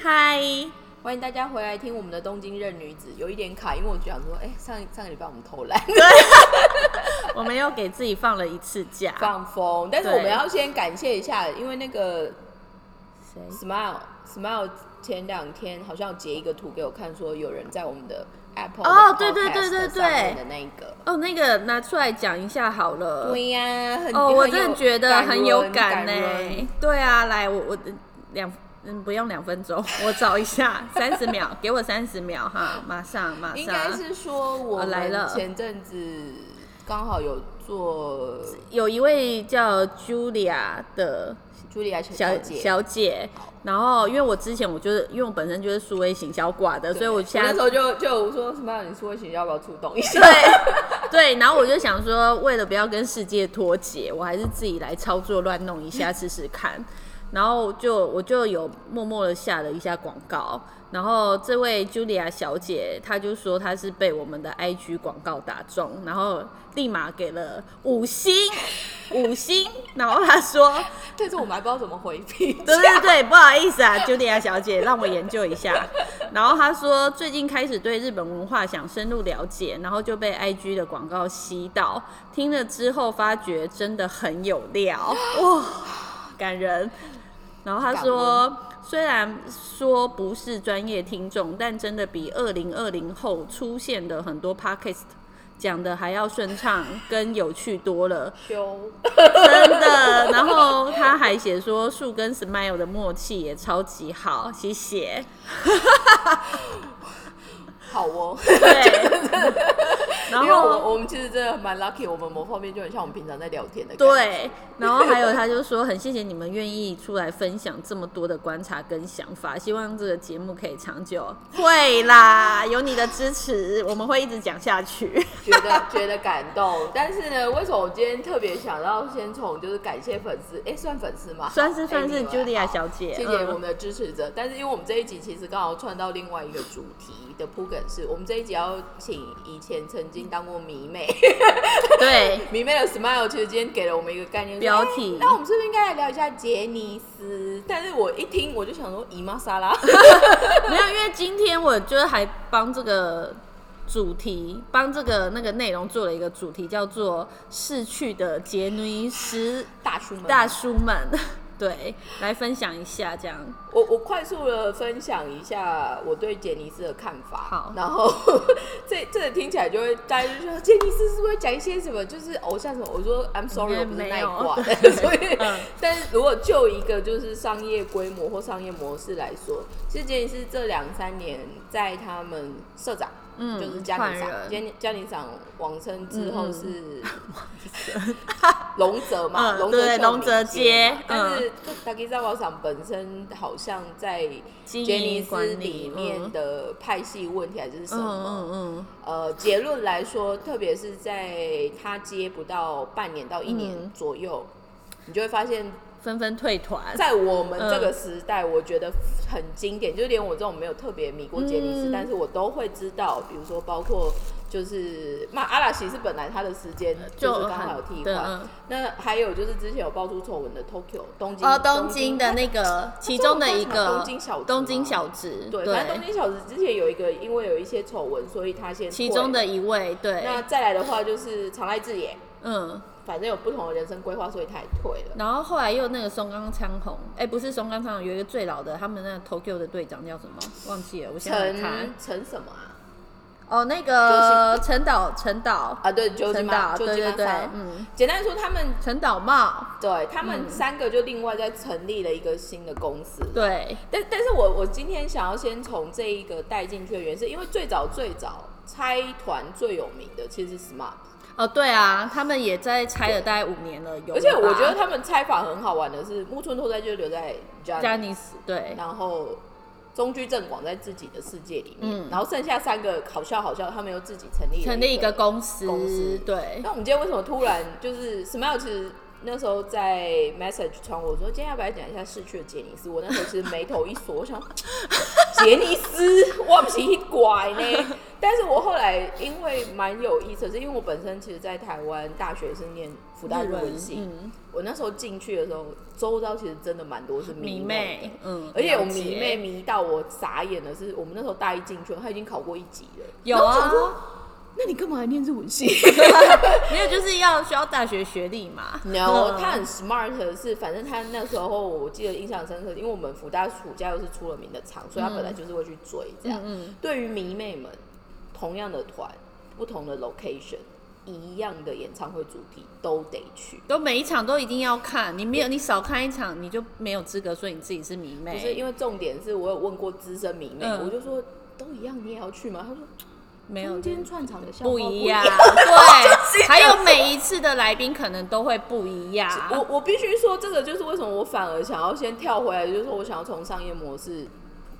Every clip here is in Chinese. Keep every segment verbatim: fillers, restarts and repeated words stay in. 嗨，欢迎大家回来听我们的东京任女子，有一点卡，因为我就想说，哎、欸，上上个礼拜我们偷懒，我们又给自己放了一次假，放风。但是我们要先感谢一下，因为那个 Smile Smile 前两天好像截一个图给我看，说有人在我们的 Apple 的 Podcast 对对对对对上面的那一个，哦，那个拿出来讲一下好了。对呀、啊，很哦很，我真的觉得很有感呢、欸。对啊，来，我我两。嗯，不用两分钟，我找一下，三十秒，给我三十秒哈，马上马上。应该是说我们前阵子刚好有做，有一位叫 Julia 的 Julia 小姐，小姐。然后因为我之前我就是因为我本身就是数位行销挂的，所以我现在那时候就就说什么你数位行销要不要出动一下？对对，然后我就想说，为了不要跟世界脱节，我还是自己来操作乱弄一下试试看。然后就我就有默默的下了一下广告，然后这位 Julia 小姐她就说她是被我们的 I G 广告打中，然后立马给了五星五星，然后她说，但是我们还不知道怎么回避，对对对，不好意思啊 Julia 小姐，让我研究一下。然后她说最近开始对日本文化想深入了解，然后就被 I G 的广告吸到，听了之后发觉真的很有料，哇，感人。然后他说，虽然说不是专业听众，但真的比二零二零后出现的很多 podcast 讲的还要顺畅跟有趣多了，真的。然后他还写说，树跟 Smile 的默契也超级好，谢谢。好哦，对，然后我我们其实真的蛮 lucky， 我们某方面就很像我们平常在聊天的感觉。对，然后还有他就说，很谢谢你们愿意出来分享这么多的观察跟想法，希望这个节目可以长久。会啦，有你的支持，我们会一直讲下去。觉得觉得感动，但是呢，为什么我今天特别想要先从就是感谢粉丝，哎、欸，算粉丝嘛，算是算是 Julia 小姐，谢谢我们的支持者。嗯、但是因为我们这一集其实刚好串到另外一个主题的铺梗。是我们这一集要请以前曾经当过迷妹，对迷妹的 Smile， 其实今天给了我们一个概念标题、欸。那我们是不是应该来聊一下杰尼斯？但是我一听我就想说姨妈莎拉，没有，因为今天我就是还帮这个主题，帮这个那个内容做了一个主题，叫做逝去的杰尼斯大叔们，大叔们。对，来分享一下这样。我我快速的分享一下我对杰尼斯的看法。好，然后这这听起来就会大家就说杰尼斯是不是讲一些什么，就是偶像什么？我说 I'm sorry， 我不是那一挂的。所以，嗯、但是如果就一个就是商业规模或商业模式来说，其实杰尼斯这两三年在他们社长。嗯，就是嘉年长，嘉年长往生之后是龙泽嘛，龙泽龙泽街，但是 Takizawa 厂本身好像在杰尼斯里面的派系问题还是什么，嗯呃，结论来说，特别是在他接不到半年到一年左右，你就会发现。纷纷退团，在我们这个时代，我觉得很经典，嗯、就是连我这种没有特别迷过杰尼斯，嗯、但是我都会知道，比如说包括就是嘛，阿拉西是本来他的时间就是刚好有替换，嗯、那还有就是之前有爆出丑闻的 Tokyo 东京哦，东京的那个其中的一个东京小东京小子，对，反正东京小子之前有一个因为有一些丑闻，所以他先其中的一位对，那再来的话就是长濑智也，嗯。反正有不同的人生规划，所以他也退了。然后后来又那个松冈昌宏，哎、欸，不是松冈昌宏，有一个最老的，他们那个 Tokyo 的队长叫什么？忘记了，我想想看。陈什么啊？哦，那个陈岛，陈岛啊，对，陈岛，对对对，嗯，简单说，他们陈岛茂，对他们三个就另外再成立了一个新的公司。对，但但是我我今天想要先从这一个带进去的原因，是因为最早最早拆团最有名的其实是 S M A P。哦，对啊，他们也在拆了大概五年了，有。而且我觉得他们拆法很好玩的是，木村拓哉就留在嘉尼斯，对，然后中居正广在自己的世界里面，嗯、然后剩下三个好笑好笑，他们又自己成立了成立一个公司，公司对。那我们今天为什么突然就是 Smile 其实那时候在 message 传我说今天要不要讲一下逝去的杰尼斯，我那时候其实眉头一锁，我想杰尼斯，我不是一拐呢。但是我后来因为蛮有意思，是因为我本身其实在台湾大学是念福大日文系，嗯、我那时候进去的时候，周遭其实真的蛮多是迷妹，嗯，而且我迷妹迷到我傻眼的是，我们那时候大一进去，他已经考过一级了，有啊。那你干嘛还念日文系？没有，就是要需要大学学历嘛。No， 他很 smart 的是，反正他那时候我记得印象深刻，因为我们福大暑假又是出了名的长，所以他本来就是会去追这样。嗯、对于迷妹们，同样的团，不同的 location。一样的演唱会主题都得去，都每一场都一定要看。你没有，你少看一场，你就没有资格说你自己是迷妹。不是，因为重点是我有问过资深迷妹，嗯、我就说都一样，你也要去吗？他说没有，中间串场的效果不一样。对，还有每一次的来宾可能都会不一样。我我必须说，这个就是为什么我反而想要先跳回来，就是说我想要从商业模式。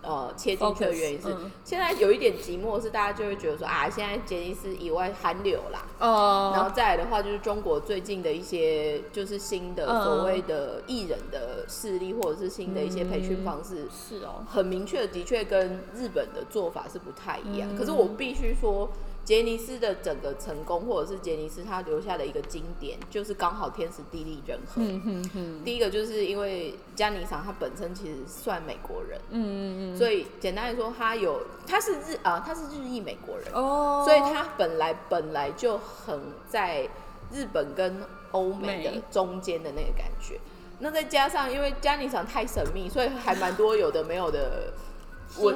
呃，切进去的原因是， Focus， 嗯、现在有一点寂寞，是大家就会觉得说啊，现在杰尼斯以外韩流啦，哦、uh, ，然后再来的话就是中国最近的一些就是新的所谓的艺人的势力，或者是新的一些培训方式，嗯、是哦，很明确的确跟日本的做法是不太一样。嗯、可是我必须说，杰尼斯的整个成功，或者是杰尼斯他留下的一个经典，就是刚好天时地利人和。嗯哼哼。第一个就是因为加尼桑他本身其实算美国人，嗯嗯嗯，所以简单来说，他有他是日啊，他是日裔美国人哦，所以他本来本来就很在日本跟欧美的中间的那个感觉。那再加上因为加尼桑太神秘，所以还蛮多有的没有的。我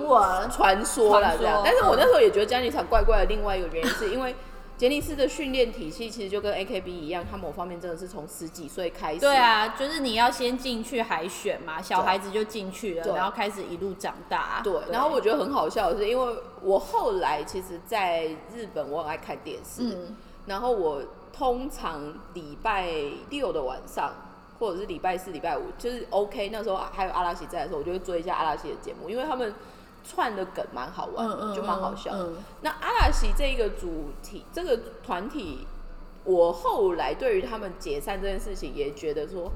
传说啦这样，但是我那时候也觉得杰尼斯怪怪的。另外一个原因是因为杰尼斯的训练体系其实就跟 A K B 一样，他某方面真的是从十几岁开始。对啊，就是你要先进去海选嘛，小孩子就进去了，然后开始一路长大。对，然后我觉得很好笑的是，因为我后来其实在日本我很爱看电视，嗯、然后我通常礼拜六的晚上。或者是礼拜四、礼拜五，就是 OK。那时候还有阿拉西在的时候，我就会追一下阿拉西的节目，因为他们串的梗蛮好玩的，嗯、就蛮好笑的。嗯嗯、那阿拉西这个主体、这个团体，我后来对于他们解散这件事情也觉得说，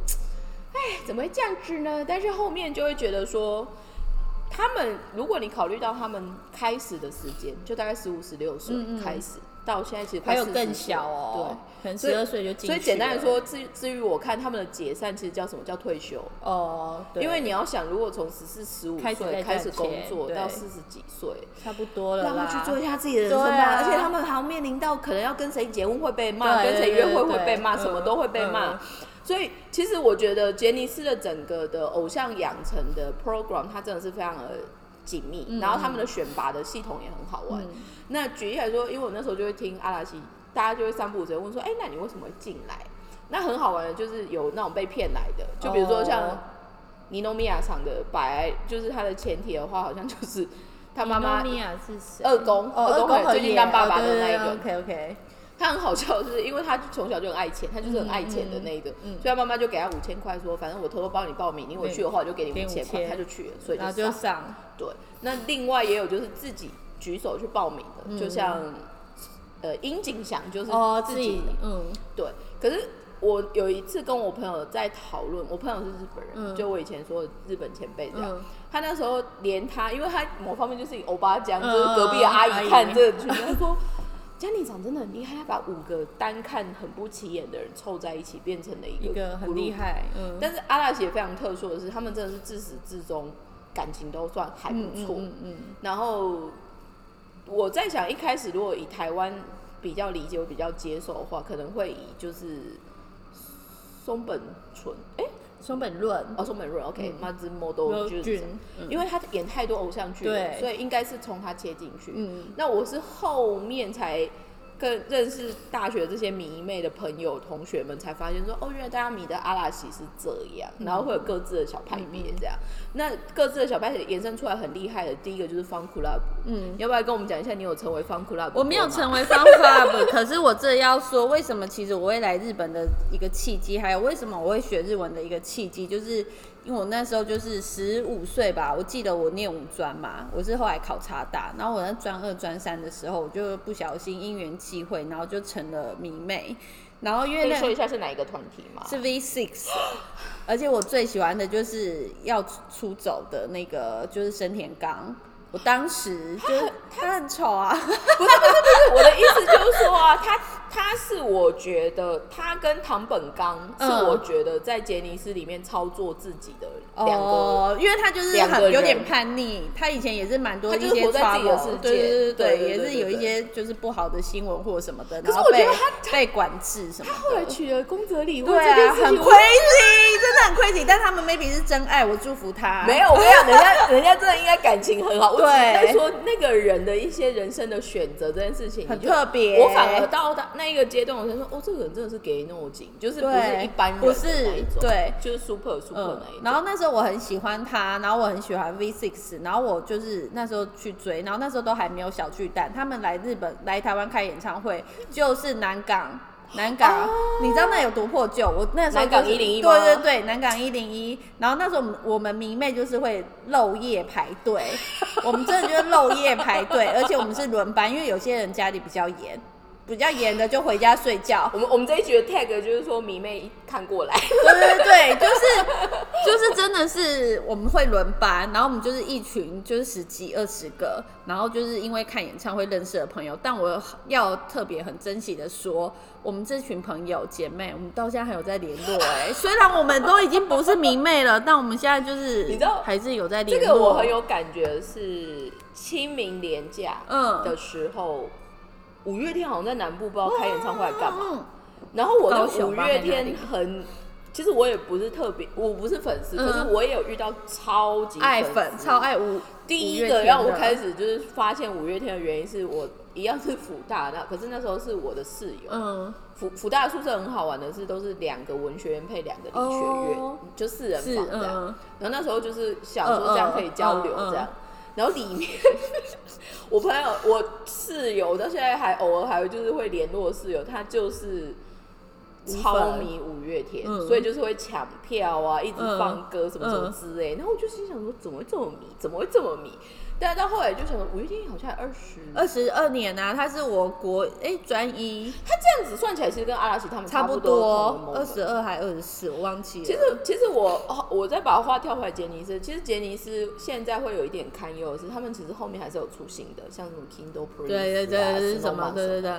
哎，怎么会这样子呢？但是后面就会觉得说，他们如果你考虑到他们开始的时间，就大概十五、十六岁开始。嗯嗯到现在其实还有更小哦，对，可能十二岁就进去了。所以简单来说，至至于我看他们的解散，其实叫什么叫退休哦？对，因为你要想，如果从十四、十五岁开始工作到四十几岁，差不多了啦，让他去做一下自己的人生吧。啊、而且他们还要面临到可能要跟谁结婚会被骂，跟谁约会会被骂，什么都会被骂。嗯嗯、所以其实我觉得杰尼斯的整个的偶像养成的 program， 它真的是非常的。紧密，然后他们的选拔的系统也很好玩。嗯、那举例来说，因为我那时候就会听阿拉西，大家就会三不五时问说：“哎、欸，那你为什么会进来？”那很好玩的就是有那种被骗来的，就比如说像尼诺米亚厂的白，就是他的前提的话，好像就是他妈妈二公，二公最近当爸爸的那一个。哦、OK OK。他很好笑，就是因为他从小就很爱钱，他就是很爱钱的那一个，嗯嗯、所以他妈妈就给他五千块，说反正我偷偷帮你报名，你我去的话我就给你五千块，他就去了，所以就 上, 就上。对，那另外也有就是自己举手去报名的，嗯、就像呃樱井翔就是自己的，哦、嗯，对。可是我有一次跟我朋友在讨论，我朋友是日本人，嗯、就我以前说的日本前辈这样，嗯、他那时候连他，因为他某方面就是欧巴酱，就是隔壁的阿姨看这个剧，他说。家里长真的很厉害，他把五个单看很不起眼的人凑在一起，变成了一 个, 一個很厉害。嗯、但是阿拉西也非常特殊的是，他们真的是自始至终感情都算还不错。嗯嗯嗯嗯、然后我在想，一开始如果以台湾比较理解、我比较接受的话，可能会以就是松本纯，哎、欸，松本润哦，松本润 ，OK， 那只 model 剧，因为他演太多偶像剧了，所以应该是从他切进去。嗯、那我是后面才更认识大学这些迷妹的朋友、同学们，才发现说，哦，原来大家迷的阿拉西是这样，然后会有各自的小派别这样。嗯、那各自的小派别延伸出来很厉害的，第一个就是 Funclub， 嗯，要不要跟我们讲一下你有成为 Funclub？ 我没有成为 Funclub， 可是我这要说，为什么其实我会来日本的一个契机，还有为什么我会学日文的一个契机，就是因为我那时候就是十五岁吧，我记得我念五专嘛，我是后来考插大，然后我在专二、专三的时候，我就不小心因缘际会，然后就成了迷妹。然后因为可以说一下是哪一个团体吗？是 V 六， 而且我最喜欢的就是要出走的那个就是生田刚。我当时就他很丑啊，不是不是不是，我的意思就是说啊，他他是我觉得他跟唐本刚是我觉得在杰尼斯里面操作自己的两个、哦，因为他就是很有点叛逆，他以前也是蛮多一些抓的事件，对对对，也是有一些就是不好的新闻或什么的，然后被被管制什么的。他后来娶了宫泽理惠，对啊，很 crazy， 真的很 crazy， 但他们 maybe 是真爱，我祝福他。没有，我跟你讲，人家人家真的应该感情很好。对，在说那个人的一些人生的选择这件事情很特别，我反而到那个阶段，我才说，哦，这个人真的是给诺金，就是不是一般人的那一种，对，就是 super super、嗯、那一种。然后那时候我很喜欢他，然后我很喜欢 V 六， 然后我就是那时候去追，然后那时候都还没有小巨蛋，他们来日本来台湾开演唱会，就是南港。南港、啊，你知道那有多破旧？我那时候、就是、南港一零一，对对对，南港一零一。然后那时候我 們, 我们迷妹就是会漏夜排队，我们真的就是漏夜排队，而且我们是轮班，因为有些人家里比较严，比较严的就回家睡觉。我们我们这一局的 tag 就是说迷妹看过来，对对对，就是就是真的是我们会轮班，然后我们就是一群就是十几二十个，然后就是因为看演唱会认识的朋友，但我要特别很珍惜的说。我们这群朋友姐妹，我们到现在还有在联络哎、欸。虽然我们都已经不是迷妹了，但我们现在就是你知道还是有在联络。这个我很有感觉，是清明连假的时候，五、嗯、月天好像在南部不知道开演唱会来干嘛、嗯。然后我的五月天很，其实我也不是特别，我不是粉丝、嗯，可是我也有遇到超级粉爱粉，超爱五。第一个让我开始就是发现五月天的原因是我。一样是辅大的，可是那时候是我的室友。嗯，辅辅大的宿舍很好玩的是，都是两个文学院配两个理学院，哦、就四人房这样、嗯。然后那时候就是想说这样可以交流这样。嗯嗯嗯、然后里面，我朋友我室友到现在还偶尔还会就是会联络的室友，他就是超迷五月天，嗯、所以就是会抢票啊，一直放歌什么什么之类。嗯嗯、然后我就心想说，怎么会这么迷？怎么会这么迷？但到后来就想，五月天好像二十二十二年啊，他是我国哎专一，他这样子算起来，其实跟阿拉西他们差不多，二十二还二十四，我忘记了。其实其实我我再把话跳回来，杰尼斯其实杰尼斯现在会有一点堪忧的是，他们其实后面还是有出新的，像什么 Kindle Prince 对对对，是什么对对对。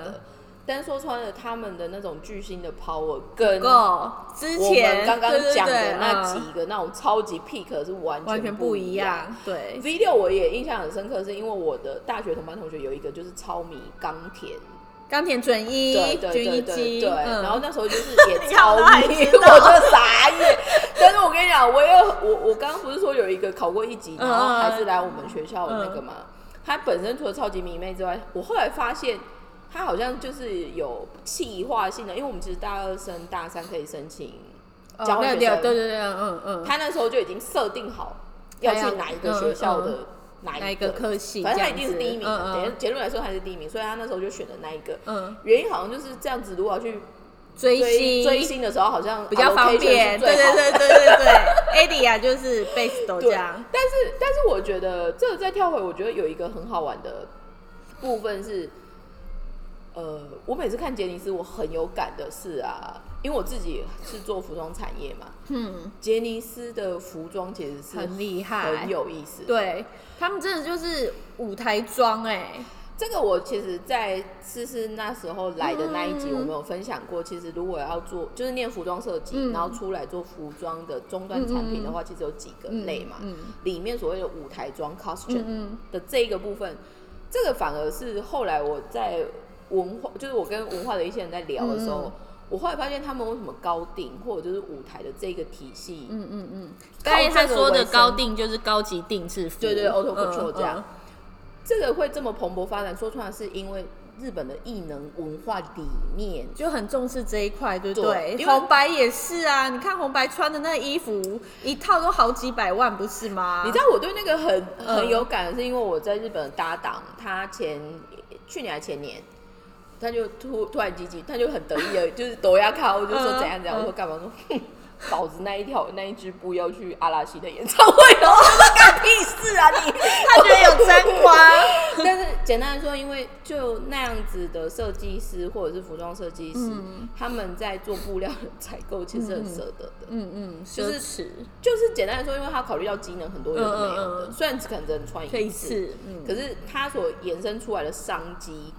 但是说穿了，他们的那种巨星的 power 跟之前刚刚讲的那几个那种超级 peak 是完全不一样。对 ，V 六 我也印象很深刻，是因为我的大学同班同学有一个就是超迷钢铁，钢铁准一，军一基，对，然后那时候就是也超迷，我就傻眼。但是我跟你讲，我也我我刚刚不是说有一个考过一级，然后还是来我们学校的那个嘛，他本身除了超级迷妹之外，我后来发现。他好像就是有企划性的，因为我们其实大二升大三可以申请交换学生、哦、对对对，嗯嗯。他那时候就已经设定好要去哪一个学校的、嗯嗯、哪, 一哪一个科系，反正他一定是第一名。嗯嗯、结论来说他是第一名，所以他那时候就选了那一个。嗯。原因好像就是这样子，如果要去追星追星的时候，好像比较方便。对对对对对对。Adia 就是 base 都这样。但是但是我觉得这个再跳回，我觉得有一个很好玩的部分是。呃，我每次看杰尼斯，我很有感的是啊，因为我自己是做服装产业嘛，嗯，杰尼斯的服装其实是很厉害，很有意思，对他们真的就是舞台装哎、欸。这个我其实，在思思那时候来的那一集，我们有分享过。其实如果要做，就是念服装设计，嗯、然后出来做服装的终端产品的话，嗯、其实有几个类嘛，嗯嗯、里面所谓的舞台装 （costume）、嗯、的这一个部分，这个反而是后来我在。文化就是我跟文化的一些人在聊的时候，嗯、我后来发现他们为什么高定或者就是舞台的这个体系，嗯嗯嗯，刚才他说的高定就是高级定制服，对 对, 對 ，auto control 这样、嗯嗯，这个会这么蓬勃发展，说出来是因为日本的艺能文化里面就很重视这一块，对不对？對红白也是啊，你看红白穿的那个衣服一套都好几百万，不是吗？你知道我对那个很很有感，是因为我在日本的搭档，他前去年还前年。他就突突然积极，他就很得意的，就是抖一下卡，我就说怎样怎样，嗯、我说干嘛？说保子那一条那一支布要去阿拉西的演唱会了，干屁事啊你！他觉得有沾光。但是简单的说，因为就那样子的设计师或者是服装设计师、嗯，他们在做布料的采购其实很舍得的，嗯 嗯, 嗯，就是就是简单的说，因为他考虑到机能很多有的没有的，嗯、虽然只可能只能穿一次，一次嗯、可是他所衍生出来的商机。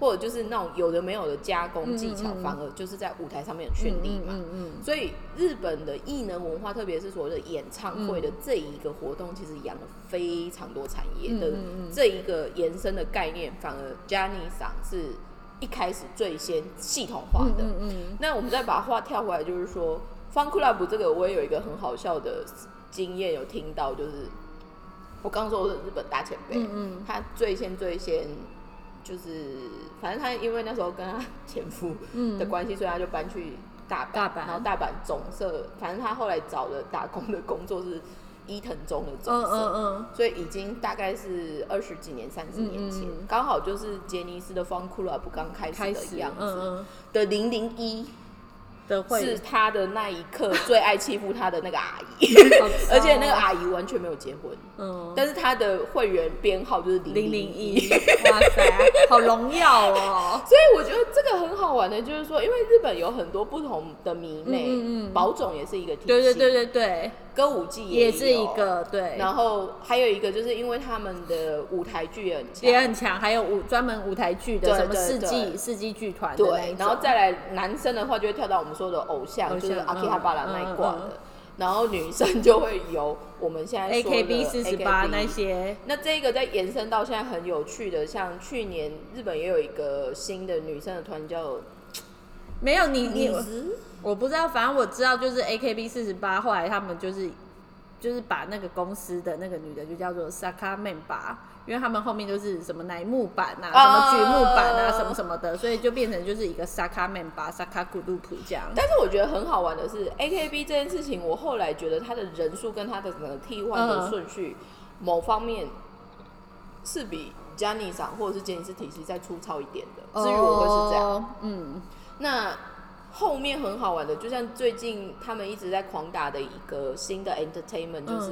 或者就是那种有的没有的加工技巧，嗯嗯、反而就是在舞台上面训练嘛、嗯嗯嗯嗯。所以日本的艺能文化，特别是所谓的演唱会的这一个活动，其实养了非常多产业的、嗯嗯嗯、这一个延伸的概念，反而 Johnny 桑是一开始最先系统化的。嗯嗯嗯、那我们再把话跳回来，就是说 Funclub 这个，我也有一个很好笑的经验，有听到就是我刚说的日本大前辈、嗯嗯，他最先最先。就是，反正他因为那时候跟他前夫的关系、嗯，所以他就搬去大阪，大阪然后大阪总社，反正他后来找的打工的工作是伊藤忠的总社，嗯嗯嗯、所以已经大概是二十几年、三十年前，刚、嗯嗯、好就是杰尼斯的 Funclub 刚开始的样子、嗯嗯、的零零一。是他的那一刻最爱欺负他的那个阿姨，而且那个阿姨完全没有结婚，嗯、但是他的会员编号就是零零一，哇塞，好荣耀哦！所以我觉得这个很好玩的，就是说，因为日本有很多不同的迷妹，嗯嗯嗯宝冢也是一个体系，对对对对对，歌舞伎 也, 也是一个对，然后还有一个就是因为他们的舞台剧很强，也很强，还有舞专门舞台剧的什么世纪世纪剧团的那一种，对，然后再来男生的话就会跳到我们。说的偶像就是阿基哈巴拉那一挂的、嗯嗯嗯，然后女生就会有我们现在说的 A K B 四十八 那些。那这个再延伸到现在很有趣的，像去年日本也有一个新的女生的团叫，没有你你我不知道，反正我知道就是 A K B 四十八， 后来他们就是就是把那个公司的那个女的就叫做 Sakamichi 吧。因为他们后面就是什么乃木坂啊，什么菊木坂啊，什么什么的，所以就变成就是一个 Sakamichi、Sakagroup 这样。但是我觉得很好玩的是 ，A K B 这件事情，我后来觉得他的人数跟他的整个替换的顺序、嗯，某方面是比 Johnny 桑或者是杰尼斯体系再粗糙一点的。至于我会是这样，哦、嗯，那。后面很好玩的，就像最近他们一直在狂打的一个新的 entertainment， 就是、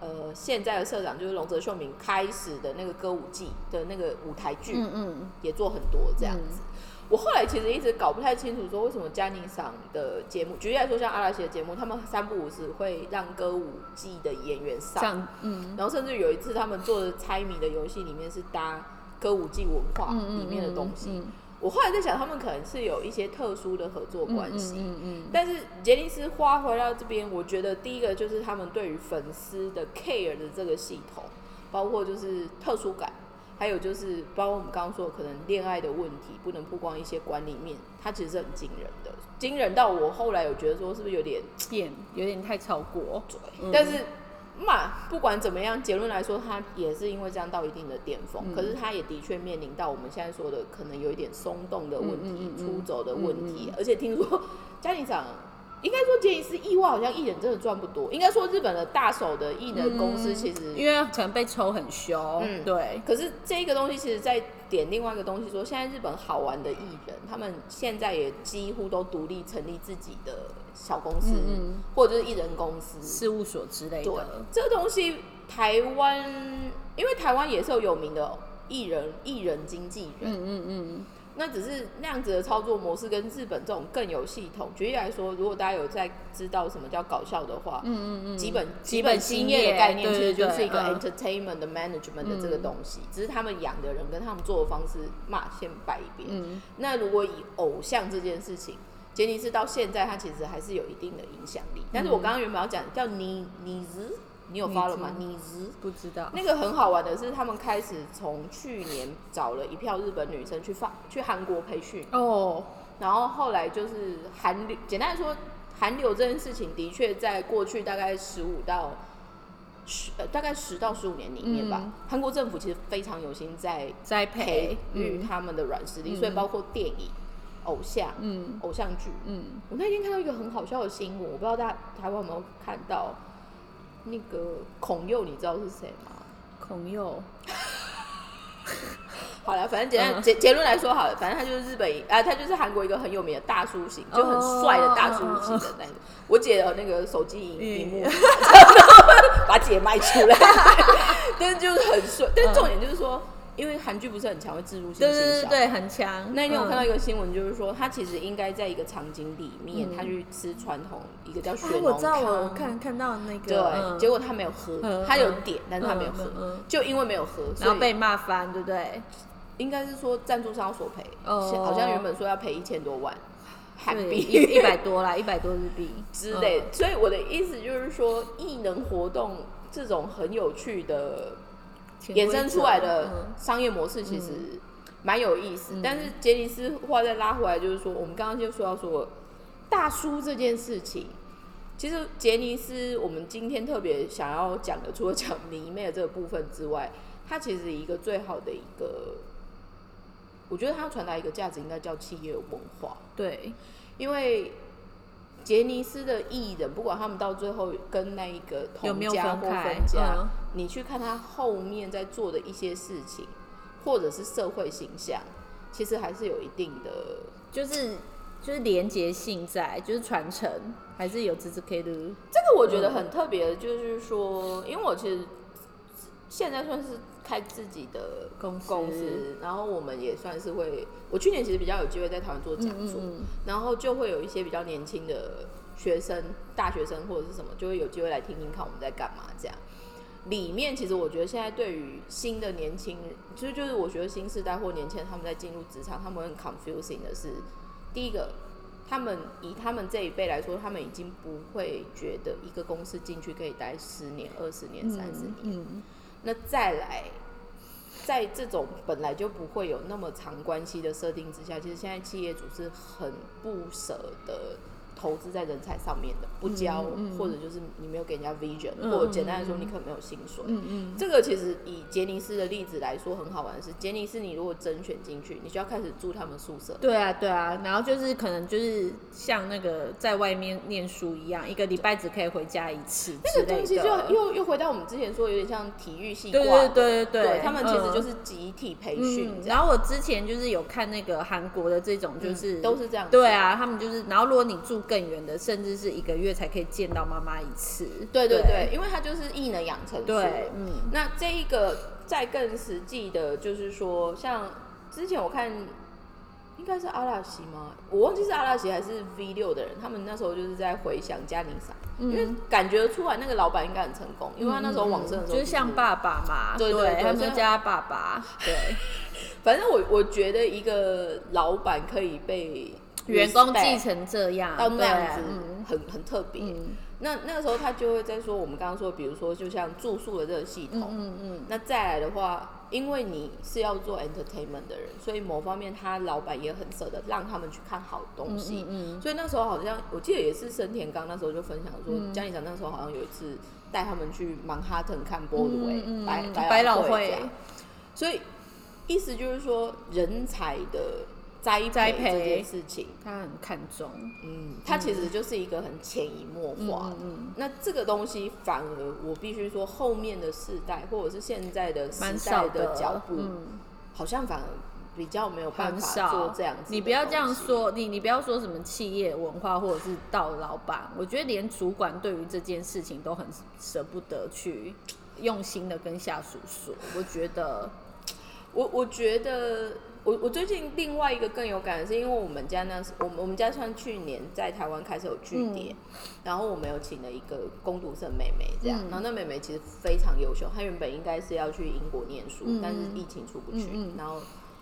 嗯、呃现在的社长就是龙泽秀明开始的那个歌舞伎的那个舞台剧，嗯嗯，也做很多这样子、嗯。我后来其实一直搞不太清楚说为什么嘉宁赏的节目，举例来说像阿拉西的节目，他们三不五时会让歌舞伎的演员上，嗯，然后甚至有一次他们做的猜谜的游戏里面是搭歌舞伎文化里面的东西。嗯嗯嗯嗯我后来在想，他们可能是有一些特殊的合作关系、嗯嗯嗯嗯，但是杰尼斯花回到这边，我觉得第一个就是他们对于粉丝的 care 的这个系统，包括就是特殊感，还有就是包括我们刚刚说可能恋爱的问题不能曝光一些管理面，它其实是很惊人的，惊人到我后来有觉得说是不是有点有点太超过，对，嗯、但是。嘛，不管怎么样，结论来说，他也是因为这样到一定的巅峰，嗯、可是他也的确面临到我们现在说的可能有一点松动的问题、嗯嗯嗯、出走的问题，嗯嗯、而且听说嘉玲长应该说杰尼斯意外好像艺人真的赚不多，应该说日本的大手的艺人公司其实、嗯、因为可能被抽很凶、嗯，对。可是这个东西其实在点另外一个东西说，现在日本好玩的艺人，他们现在也几乎都独立成立自己的。小公司，嗯嗯或者是艺人公司、事务所之类的。对，这个东西台湾，因为台湾也是有有名的艺人、艺人经纪人，嗯嗯嗯。那只是那样子的操作模式跟日本这种更有系统。举例来说，如果大家有在知道什么叫搞笑的话，嗯嗯嗯，基本基本兴业的概念其实就是一个 entertainment 的 management 的这个东西，嗯、只是他们养的人跟他们做的方式，嘛先摆一边、嗯。那如果以偶像这件事情。杰尼斯到现在，它其实还是有一定的影响力。但是我刚刚原本要讲叫尼尼兹，你有 follow 吗？尼兹不知道。那个很好玩的是，他们开始从去年找了一票日本女生去放去韩国培训哦，然后后来就是韩流，简单来说，韩流这件事情的确在过去大概十五到十、呃、大概十到十五年里面吧，韩、嗯、国政府其实非常有心在在培育他们的软实力、嗯，所以包括电影。偶像，嗯，偶像剧，嗯，我那天看到一个很好笑的新闻，我不知道大家台湾有没有看到，那个孔侑，你知道是谁吗？孔侑好了，反正简单结结论来说好了，反正他就是日本啊，他就是韩国一个很有名的大叔型，就很帅的大叔型的那种。我姐的那个手机屏幕，把姐卖出来，但是就是很帅。但是重点就是说，因为韩剧不是很强，会植入性行销，对对对，很强。那天我看到一个新闻，就是说他其实应该在一个场景里面，他去吃传统一个叫血浓汤。我知道，我看看到那个，对，结果他没有喝，他有点，但是他没有喝，就因为没有喝，然后被骂翻，对不对？应该是说赞助商要索赔， oh, 好像原本说要赔一千多万韩币，一百多啦，一百多日币之类。嗯、所以我的意思就是说，艺能活动这种很有趣的衍生出来的商业模式，其实蛮有意思。嗯、但是杰尼斯话再拉回来，就是说，我们刚刚就说到说大叔这件事情。其实杰尼斯，我们今天特别想要讲的，除了讲迷妹的这个部分之外，它其实一个最好的一个。我觉得他传达一个价值，应该叫企业文化。对，因为杰尼斯的艺人，不管他们到最后跟那一个同家或分家，有有分嗯、你去看他后面在做的一些事情，或者是社会形象，其实还是有一定的，就是就是连结性在，就是传承，还是有支持 K 的。这个我觉得很特别，就是说，因为我其实现在算是。开自己的公司，公司然后我们也算是会，我去年其实比较有机会在台湾做讲座，嗯嗯嗯然后就会有一些比较年轻的学生、大学生或者是什么，就会有机会来听听看我们在干嘛这样。里面其实我觉得现在对于新的年轻人，就是就是我觉得新世代或年轻人他们在进入职场，他们很 confusing 的是，第一个，他们以他们这一辈来说，他们已经不会觉得一个公司进去可以待十年、二十年、三十年。嗯嗯那再来，在这种本来就不会有那么长关系的设定之下，其实现在企业主是很不舍得投资在人才上面的，不交、嗯嗯、或者就是你没有给人家 vision，、嗯、或者简单来说你可能没有薪水。嗯嗯、这个其实以杰尼斯的例子来说很好玩的是，杰尼斯你如果甄选进去，你就要开始住他们宿舍。对啊对啊，然后就是可能就是像那个在外面念书一样，一个礼拜只可以回家一次之类的。那个东西就又又回到我们之前说，有点像体育系挂的。对对对 对, 对, 对，他们其实就是集体培训、嗯嗯。然后我之前就是有看那个韩国的这种，就是、嗯、都是这样。对啊，他们就是，然后如果你住更远的，甚至是一个月才可以见到妈妈一次。对对对，对因为它就是艺能养成术。对，嗯。那这一个再更实际的，就是说，像之前我看，应该是阿拉西吗？我忘记是阿拉西还是 V 六 的人，他们那时候就是在回想加尼萨，嗯、因为感觉出来那个老板应该很成功，因为他那时候往生的时候、就是嗯、就是像爸爸嘛，对对，对他们叫他爸爸。对，反正我我觉得一个老板可以被。员工继承这样到那样子很、嗯、很特别、嗯。那那个时候他就会在说我们刚刚说，比如说就像住宿的这个系统，嗯嗯嗯那再来的话，因为你是要做 entertainment 的人，所以某方面他老板也很舍得让他们去看好东西。嗯嗯嗯所以那时候好像我记得也是森田刚那时候就分享说，江里长那时候好像有一次带他们去曼哈顿看波鲁威百百老汇，所以意思就是说人才的。栽培这件事情，他很看重。嗯，他其实就是一个很潜移默化的。嗯、那这个东西反而我必须说，后面的世代或者是现在的时代的脚步，嗯、好像反而比较没有办法做这样子。你不要这样说，你你不要说什么企业文化或者是到老板，我觉得连主管对于这件事情都很舍不得去用心的跟下属说。我觉得，我我觉得。我, 我最近另外一个更有感的是，因为我们家那时我们我们家算去年在台湾开始有据点，嗯、然后我们有请了一个工读生妹妹这样，嗯、然后那妹妹其实非常优秀，她原本应该是要去英国念书，嗯、但是疫情出不去，嗯嗯、然后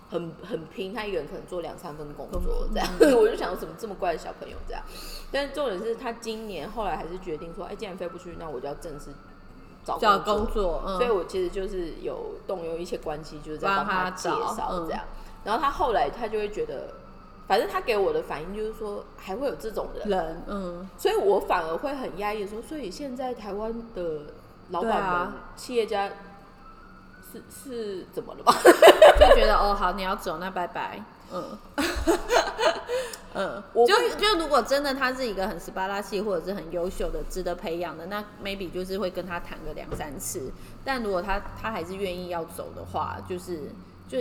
很很拼，她一个人可能做两三份工作这样，嗯、我就想怎么这么乖的小朋友这样，但是重点是她今年后来还是决定说，哎、欸，既然飞不去，那我就要正式。找工作，工作嗯、所以我其实就是有动用一些关系，就是在帮他介绍这样。嗯、然后他后来他就会觉得，反正他给我的反应就是说，还会有这种人，人嗯，所以我反而会很压抑说，所以现在台湾的老板们、啊、企业家是是怎么了吧？就觉得哦，好，你要走，那拜拜，嗯。嗯，就就如果真的他是一个很十八拉系或者是很优秀的、值得培养的，那 maybe 就是会跟他谈个两三次。但如果他他还是愿意要走的话，就是就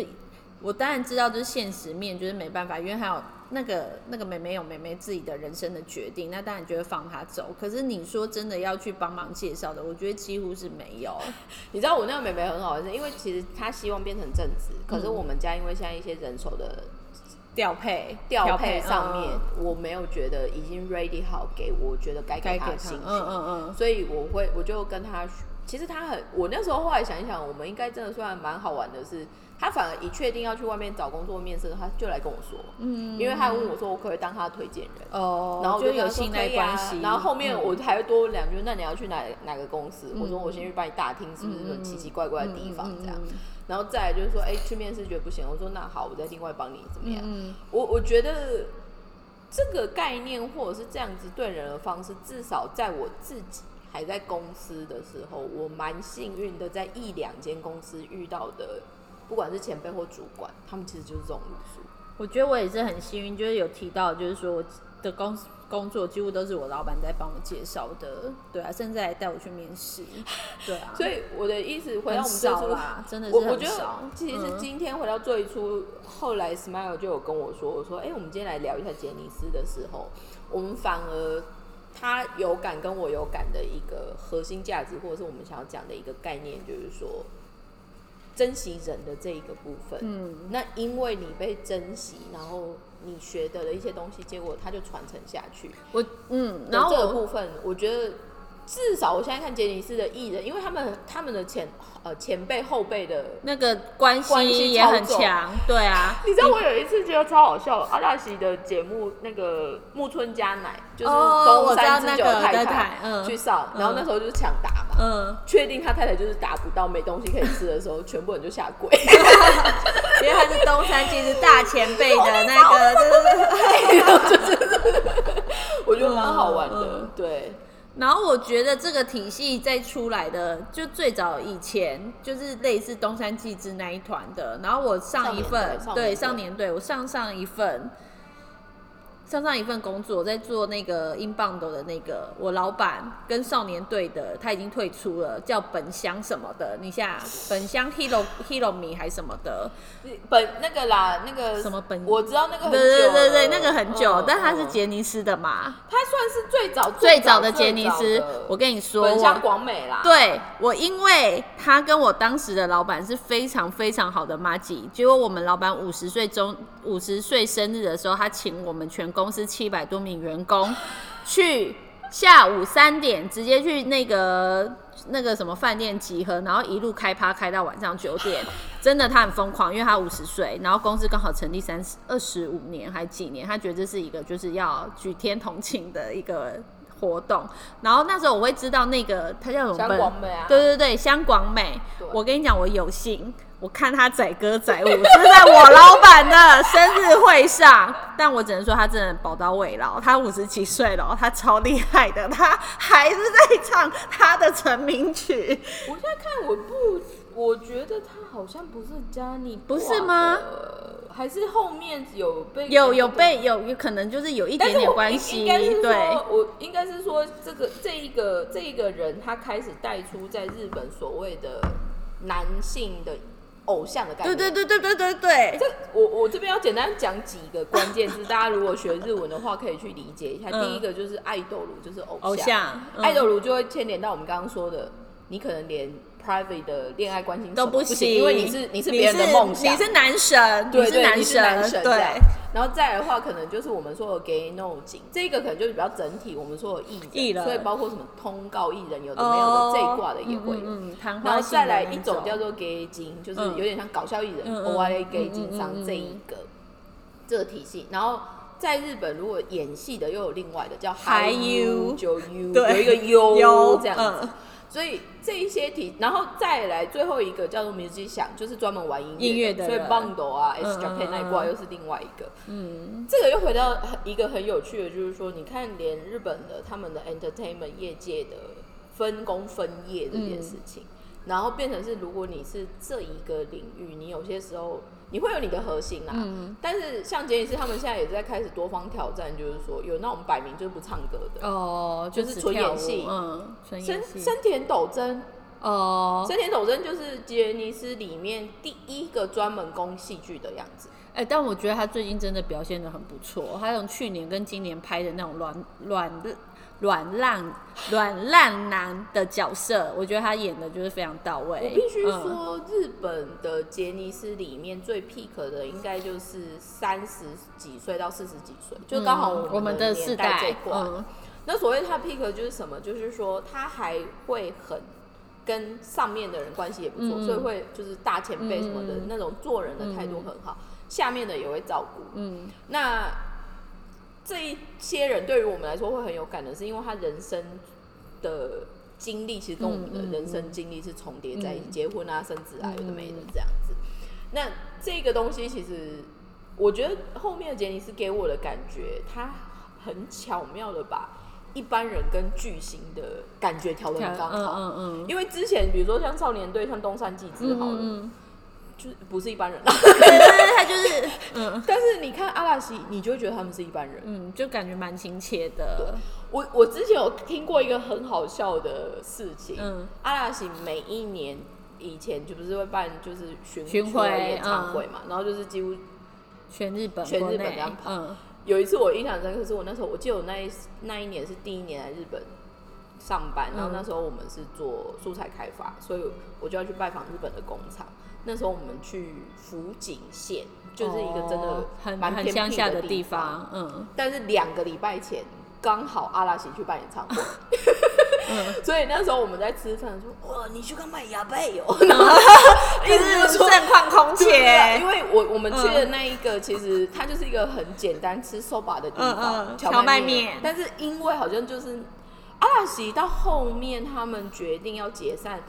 我当然知道就是现实面就是没办法，因为还有那个那个妹妹有妹妹自己的人生的决定，那当然就会放她走。可是你说真的要去帮忙介绍的，我觉得几乎是没有。你知道我那个妹妹很好的是，因为其实她希望变成正职，可是我们家因为现在一些人手的调配调配上面、嗯，我没有觉得已经 ready 好给我，我觉得该给她的兴趣，嗯嗯嗯，所以我会我就跟她。其实他很，我那时候后来想一想，我们应该真的算蛮好玩的是，他反而一确定要去外面找工作面试，他就来跟我说，嗯，因为他问我说我可以当他的推荐人，哦，然后我就有信赖关系，然后后面我还会多两句，那你要去哪哪个公司？嗯、我说我先去帮你打听是不是奇奇怪怪的地方这样，嗯嗯嗯嗯、然后再来就是说，哎、欸，去面试觉得不行，我说那好，我再另外帮你怎么样？嗯、我我觉得这个概念或者是这样子对人的方式，至少在我自己。还在公司的时候，我蛮幸运的，在一两间公司遇到的，不管是前辈或主管，他们其实就是这种路数。我觉得我也是很幸运，就是有提到，就是说我的工工作几乎都是我老板在帮我介绍的，对啊，甚至还带我去面试，对啊。所以我的意思，回到我们最初啦，真的是很少。我我觉得其实今天回到最初，嗯、后来 Smile 就有跟我说，我说，哎、欸，我们今天来聊一下杰尼斯的时候，我们反而。他有感跟我有感的一个核心价值，或者是我们想要讲的一个概念，就是说珍惜人的这一个部分。嗯，那因为你被珍惜，然后你学得了一些东西，结果它就传承下去。我嗯，然后这个部分，我觉得至少我现在看杰尼斯的艺人，因为他们他们的前呃前辈后辈的那个关系也很强，对啊。你知道我有一次觉得超好笑，阿拉西的节目那个木村佳乃就是东山之久太太、哦那個、去上、嗯，然后那时候就是抢答嘛，嗯，确定他太太就是答不到没东西可以吃的时候，全部人就下跪，因为他是东山纪之大前辈的那个，我觉得蛮好玩的，嗯、对。然后我觉得这个体系再出来的，就最早以前就是类似东山纪之那一团的。然后我上一份对上年对我上上一份上上一份工作，在做那个英镑的那个，我老板跟少年队的他已经退出了，叫本乡什么的，你下本乡 Hiro Hiromi 还什么的，本那个啦那个什么本，我知道那个很久了，对对对对，那个很久，嗯、但他是杰尼斯的嘛，他算是最早最早的杰尼斯。我跟你说，本乡广美啦，对我，因为他跟我当时的老板是非常非常好的麻吉，结果我们老板五十岁中五十岁生日的时候，他请我们全公司七百多名员工，去下午三点直接去那个那个什么饭店集合，然后一路开趴开到晚上九点，真的他很疯狂，因为他五十岁，然后公司刚好成立三十二十五年还几年，他觉得这是一个就是要举天同庆的一个活动。然后那时候我会知道那个他叫什么香广美啊，对对对，香广美。我跟你讲，我有幸。我看他载歌载舞是在我老板的生日会上，但我只能说他真的宝刀未老，他五十几岁了，他超厉害的，他还是在唱他的成名曲。我现在看我不，我觉得他好像不是加尼，不是吗？还是后面有被有有被有有可能就是有一点点关系，对。我应该是说这个这一个这一个人，他开始带出在日本所谓的男性的。偶像的概念，对对对对对对对。这我我这边要简单讲几个关键字，大家如果学日文的话可以去理解一下。嗯、第一个就是爱豆乳，就是偶像，偶像嗯、爱豆乳就会牵连到我们刚刚说的，你可能连 private 的恋爱关系都不 行, 不行，因为你是你是别人的梦想，你是男神，对对，你是男神，对。然后再来的话，可能就是我们说的 gay no 景，这个可能就是比较整体，我们说的艺人，所以包括什么通告艺人有的没有的、oh, 这一挂的也会有、嗯嗯。然后再来一种叫做 gay 金，就是有点像搞笑艺人 ，O I A gay 金商这一个、嗯嗯嗯、这个体系。然后在日本，如果演戏的又有另外的叫 Hi U 九 U， 有一个 U 这样子。嗯所以这一些题，然后再来最后一个叫做 musician， 就是专门玩音乐的，音乐的所以 Bando 啊、嗯、S Japan 那一挂又是另外一个。嗯，这个又回到一个很有趣的，就是说，你看连日本的他们的 entertainment 业界的分工分业这件事情，嗯、然后变成是如果你是这一个领域，你有些时候你会有你的核心啦。嗯、但是像杰尼斯他们现在也在开始多方挑战，就是说有那种摆明就是不唱歌的哦，就是纯演戏。嗯，纯演戏。森田斗真哦、呃，森田斗真就是杰尼斯里面第一个专门攻戏剧的样子。哎、欸，但我觉得他最近真的表现得很不错，他从去年跟今年拍的那种软软软烂软烂男的角色，我觉得他演的就是非常到位。我必须说、嗯，日本的杰尼斯里面最 peak 的应该就是三十几岁到四十几岁，就刚好我们的年代这一块、嗯嗯。那所谓他 peak 就是什么？就是说他还会很。跟上面的人关系也不错、嗯，所以会就是大前辈什么的、嗯、那种做人的态度很好、嗯，下面的也会照顾。嗯，那这一些人对于我们来说会很有感的是，因为他人生的经历其实跟我们的人生经历是重叠在一起、嗯，结婚啊、生子啊，有的没的这样子。那这个东西其实我觉得后面的杰尼斯给我的感觉，他很巧妙的把。一般人跟巨星的感觉调得很刚好、嗯嗯嗯，因为之前比如说像少年队、像东山纪之好了，嗯嗯、就不是一般人啦。对对对，他就是，嗯。但是你看阿拉西，你就会觉得他们是一般人，嗯，就感觉蛮亲切的。对，我我之前有听过一个很好笑的事情，嗯、阿拉西每一年以前就不是会办就是巡巡回演唱会嘛、嗯，然后就是几乎全日本全日本这样跑。嗯有一次我印象深刻，是我那时候我记得我那 一, 那一年是第一年来日本上班，然后那时候我们是做素材开发，所以我就要去拜访日本的工厂。那时候我们去福井县，就是一个真的蛮偏僻的地方，哦、很很乡下的地方。嗯，但是两个礼拜前刚好阿拉西去办演唱会。嗯、所以那时候我们在吃饭说，哇，你去看麦芽贝哦，然后就是盛况空前。因为我我们去的那一个，其实它就是一个很简单吃 soba 的地方，荞、嗯嗯、麦面。但是因为好像就是阿拉西到后面他们决定要解散，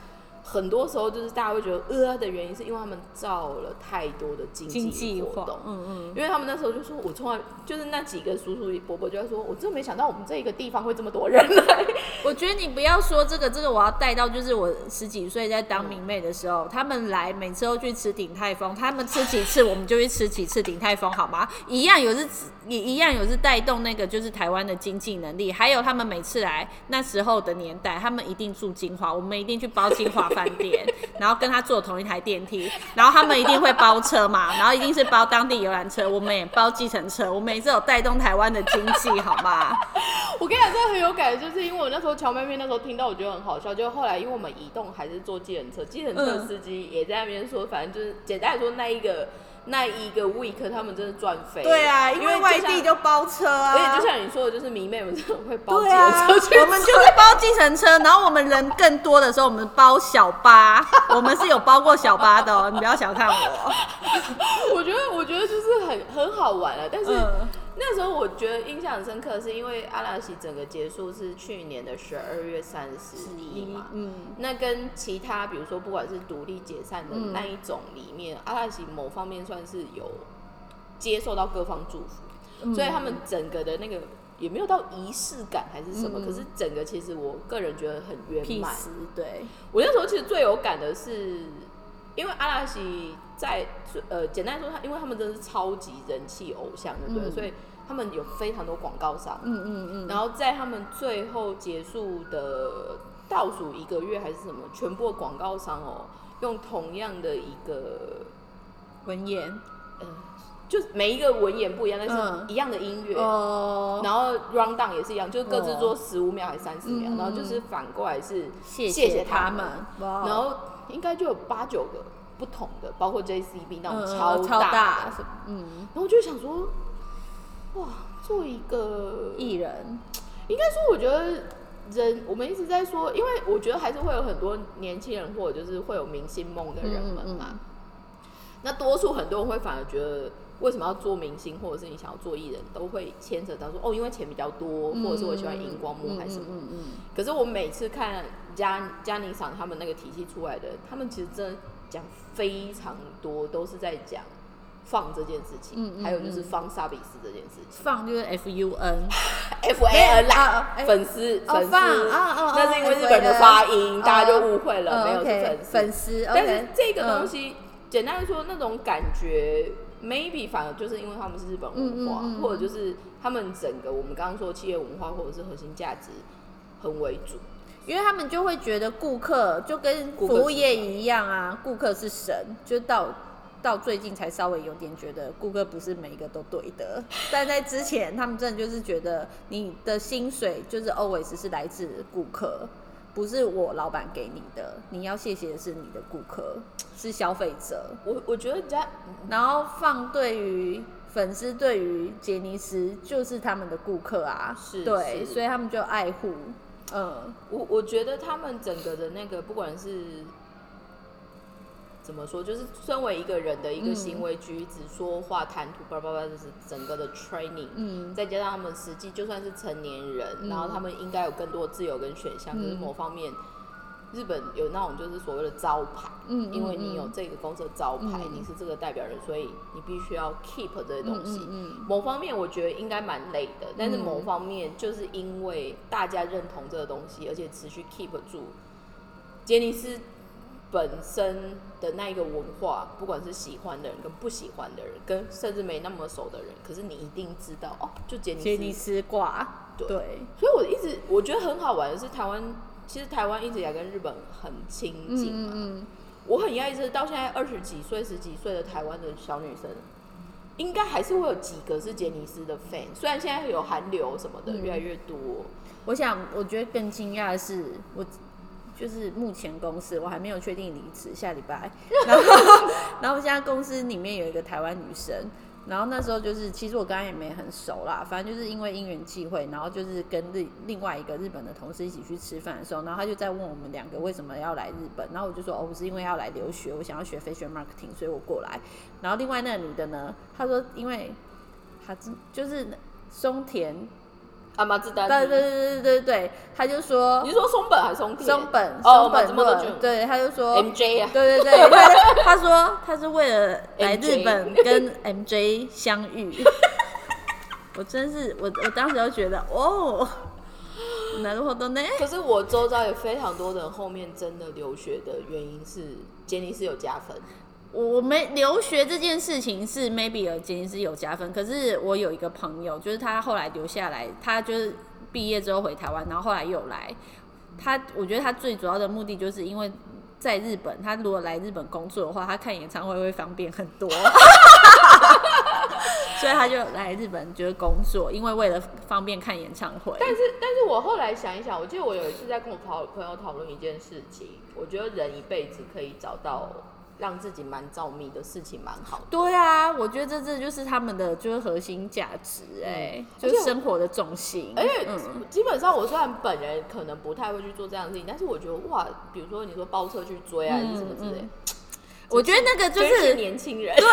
很多时候就是大家会觉得呃的原因，是因为他们造了太多的经济活动。嗯嗯。因为他们那时候就说，我从来就是那几个叔叔伯伯就在说，我真没想到我们这个地方会这么多人来。我觉得你不要说这个，这个我要带到就是我十几岁在当明媚的时候、嗯，他们来每次都去吃鼎泰丰，他们吃几次我们就去吃几次鼎泰丰，好吗？一样有是一样有是带动那个就是台湾的经济能力，还有他们每次来那时候的年代，他们一定住金华，我们一定去包金华。饭店，然后跟他坐同一台电梯，然后他们一定会包车嘛，然后一定是包当地游览车，我们也包计程车，我们也是有带动台湾的经济，好吗？我跟你讲，真的很有感觉，就是因为我那时候荞麦面那时候听到，我觉得很好笑，就后来因为我们移动还是坐计程车，计程车司机也在那边说，反正就是简单来说，那一个那一个 week 他们真的赚飞了。对啊，因为外地就包车啊，而且就像你说的，就是迷妹们真的会包计程车去、啊、我们就是包计程车，然后我们人更多的时候我们包小巴，我们是有包过小巴的哦，你不要小看我。我觉得我觉得就是很很好玩啊，但是、嗯、那时候我觉得印象很深刻，是因为阿拉西整个结束是去年的十二月三十一嘛，嗯，那跟其他比如说不管是独立解散的那一种里面，嗯、阿拉西某方面算是有接受到各方祝福，嗯、所以他们整个的那个。也没有到仪式感还是什么、嗯，可是整个其实我个人觉得很圆满。对，我那时候其实最有感的是，因为阿拉西在呃，简单说他，因为他们真的是超级人气偶像，对不对、嗯？所以他们有非常多广告商。嗯嗯嗯。然后在他们最后结束的倒数一个月还是什么，全部的广告商哦，用同样的一个文言，呃就是每一个文言不一样，但是一样的音乐、嗯，然后 round down 也是一样，就是各自做十五秒还是三十秒、嗯，然后就是反过来是谢谢他们，謝謝他們然后应该就有八九个不同的，包括 J C B 那种超大、嗯、超大什么，嗯，然后我就想说，哇，做一个艺人，应该说我觉得人我们一直在说，因为我觉得还是会有很多年轻人或者就是会有明星梦的人们嘛，嗯嗯、那多数很多人会反而觉得。为什么要做明星，或者是你想要做艺人，都会牵扯到说哦，因为钱比较多，或者是我喜欢荧光幕还是什么、嗯嗯嗯嗯嗯。可是我每次看嘉嘉宁桑他们那个体系出来的，他们其实真的讲非常多，都是在讲放这件事情，嗯嗯嗯、还有就是放萨比斯这件事情。放就是 F U N F A N 啦，粉丝粉丝啊，那是因为日本的发音，大家就误会了，没有粉丝粉丝。但是这个东西，简单说，那种感觉。maybe 反而就是因为他们是日本文化，嗯嗯嗯、或者就是他们整个我们刚刚说企业文化或者是核心价值很为主，因为他们就会觉得顾客就跟服务业一样啊，顾客是神，就到到最近才稍微有点觉得顾客不是每一个都对的，但在之前他们真的就是觉得你的薪水就是 always 是来自顾客，不是我老板给你的，你要谢谢的是你的顾客，是消费者。我我觉得人家，然后放对于粉丝对于杰尼斯就是他们的顾客啊，是对，是所以他们就爱护。嗯，我我觉得他们整个的那个不管是。怎么说？就是身为一个人的一个行为举止、嗯、说话、谈吐，叭叭叭，就是整个的 training、嗯。再加上他们实际就算是成年人，嗯、然后他们应该有更多自由跟选项。嗯、可是某方面，日本有那种就是所谓的招牌，嗯、因为你有这个公司的招牌、嗯，你是这个代表人，所以你必须要 keep 这些东西。嗯嗯嗯、某方面我觉得应该蛮累的，但是某方面就是因为大家认同这个东西，而且持续 keep 住，杰尼斯。本身的那一个文化，不管是喜欢的人跟不喜欢的人，跟甚至没那么熟的人，可是你一定知道哦，就杰尼斯。杰尼斯挂，对。所以我一直我觉得很好玩的是台湾，其实台湾一直也跟日本很亲近嘛。嗯嗯我很讶异是到现在二十几岁、十几岁的台湾的小女生，应该还是会有几个是杰尼斯的 fan， 虽然现在有韩流什么的、嗯、越来越多。我想，我觉得更惊讶的是我。就是目前公司我还没有确定离职，下礼拜。然后，然后现在公司里面有一个台湾女生，然后那时候就是其实我刚才也没很熟啦，反正就是因为因缘际会，然后就是跟另外一个日本的同事一起去吃饭的时候，然后他就在问我们两个为什么要来日本，然后我就说哦，我是因为要来留学，我想要学 fashion marketing， 所以我过来。然后另外那个女的呢，她说因为她就是松田。阿妈自担。对对对对对对，他就说，你说松本还是松田？松本，松本论、哦。对，他就说 M J 啊。对对对，他说他是为了来日本跟 M J 相遇。我真是，我我当时就觉得，哦，なるほどね。可是我周遭有非常多人后面真的留学的原因是杰尼斯有加分。我没留学这件事情是 maybe 有杰尼斯有加分，可是我有一个朋友，就是他后来留下来，他就是毕业之后回台湾，然后后来又来，他我觉得他最主要的目的就是因为在日本，他如果来日本工作的话，他看演唱会会方便很多，所以他就来日本就是工作，因为为了方便看演唱会。但是，但是我后来想一想，我记得我有一次在跟我朋友讨论一件事情，我觉得人一辈子可以找到。让自己蛮着迷的事情蛮好的。对啊，我觉得这这就是他们的就是核心价值哎、欸嗯，就是生活的重心。而且、嗯、基本上我虽然本人可能不太会去做这样的事情，但是我觉得哇，比如说你说包车去追啊，还、嗯、是什么之类的。嗯嗯我觉得那个就是年轻人对，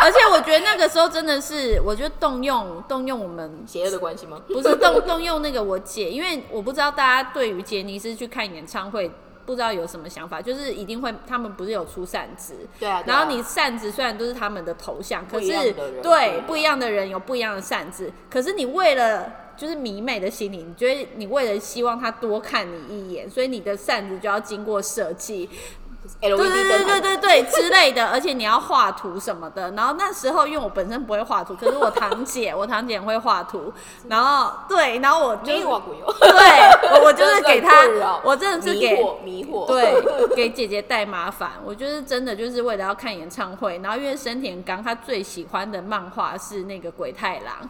而且我觉得那个时候真的是，我就动用动用我们邪恶的关系吗？不是动动用那个我姐，因为我不知道大家对于杰尼斯去看演唱会。不知道有什么想法，就是一定会，他们不是有出扇子，对啊，对啊然后你扇子虽然都是他们的头像，可是对，对啊、不一样的人有不一样的扇子，可是你为了就是迷妹的心理，你觉得你为了希望他多看你一眼，所以你的扇子就要经过设计。对对对对对之类的，而且你要画图什么的。然后那时候因为我本身不会画图，可是我堂姐，我堂姐会画图。然后对，然后我就是、对，我我就是给她，我真的是给迷惑迷惑，对，给姐姐带麻烦。我就是真的就是为了要看演唱会，然后因为生田刚他最喜欢的漫画是那个鬼太郎，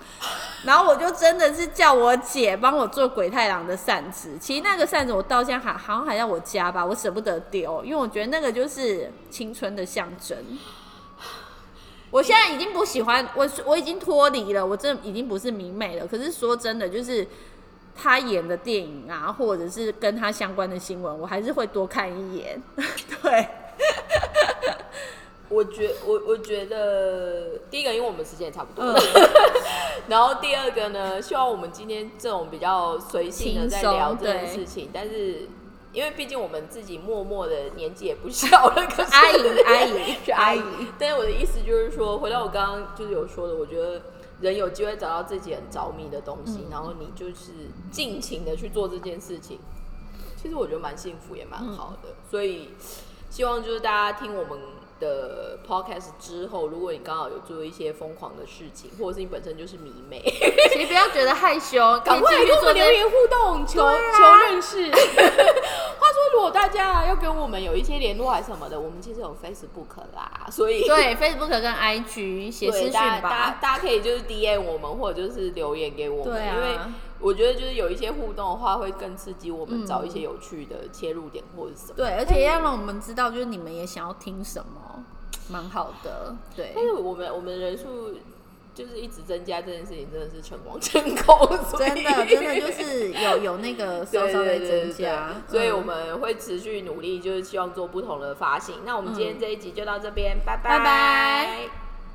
然后我就真的是叫我姐帮我做鬼太郎的扇子。其实那个扇子我到现在好像还在我家吧，我舍不得丢，因为我觉得。那个就是青春的象征。我现在已经不喜欢我，我已经脱离了，我真的已经不是迷妹了。可是说真的，就是他演的电影啊，或者是跟他相关的新闻，我还是会多看一眼。对，我觉我我觉得第一个，因为我们时间也差不多了，嗯、然后第二个呢，希望我们今天这种比较随性的在聊这件事情，但是。因为毕竟我们自己默默的年纪也不小了，可是阿姨阿姨是阿姨。但是我的意思就是说，回到我刚刚就是有说的，我觉得人有机会找到自己很着迷的东西，嗯、然后你就是尽情的去做这件事情，其实我觉得蛮幸福也蛮好的。嗯、所以希望就是大家听我们的 podcast 之后，如果你刚好有做一些疯狂的事情，或者是你本身就是迷妹，其实不要觉得害羞，赶快跟我们留言互动，求、啊、求认识。如果大家要跟我们有一些联络还是什么的，我们其实有 Facebook 啦，所以对 Facebook 跟 I G 写私讯吧，大家大家可以就是 D M 我们或者就是留言给我们，对啊，因为我觉得就是有一些互动的话，会更刺激我们找一些有趣的切入点或者什么。嗯、对，而且要让我们知道，就是你们也想要听什么，蛮好的。对，但是我们我们人数就是一直增加，这件事情真的是全网成功，真的真的就是有有那个稍稍的增加，对对对对对，所以我们会持续努力，就是希望做不同的发行。嗯、那我们今天这一集就到这边，拜拜拜拜。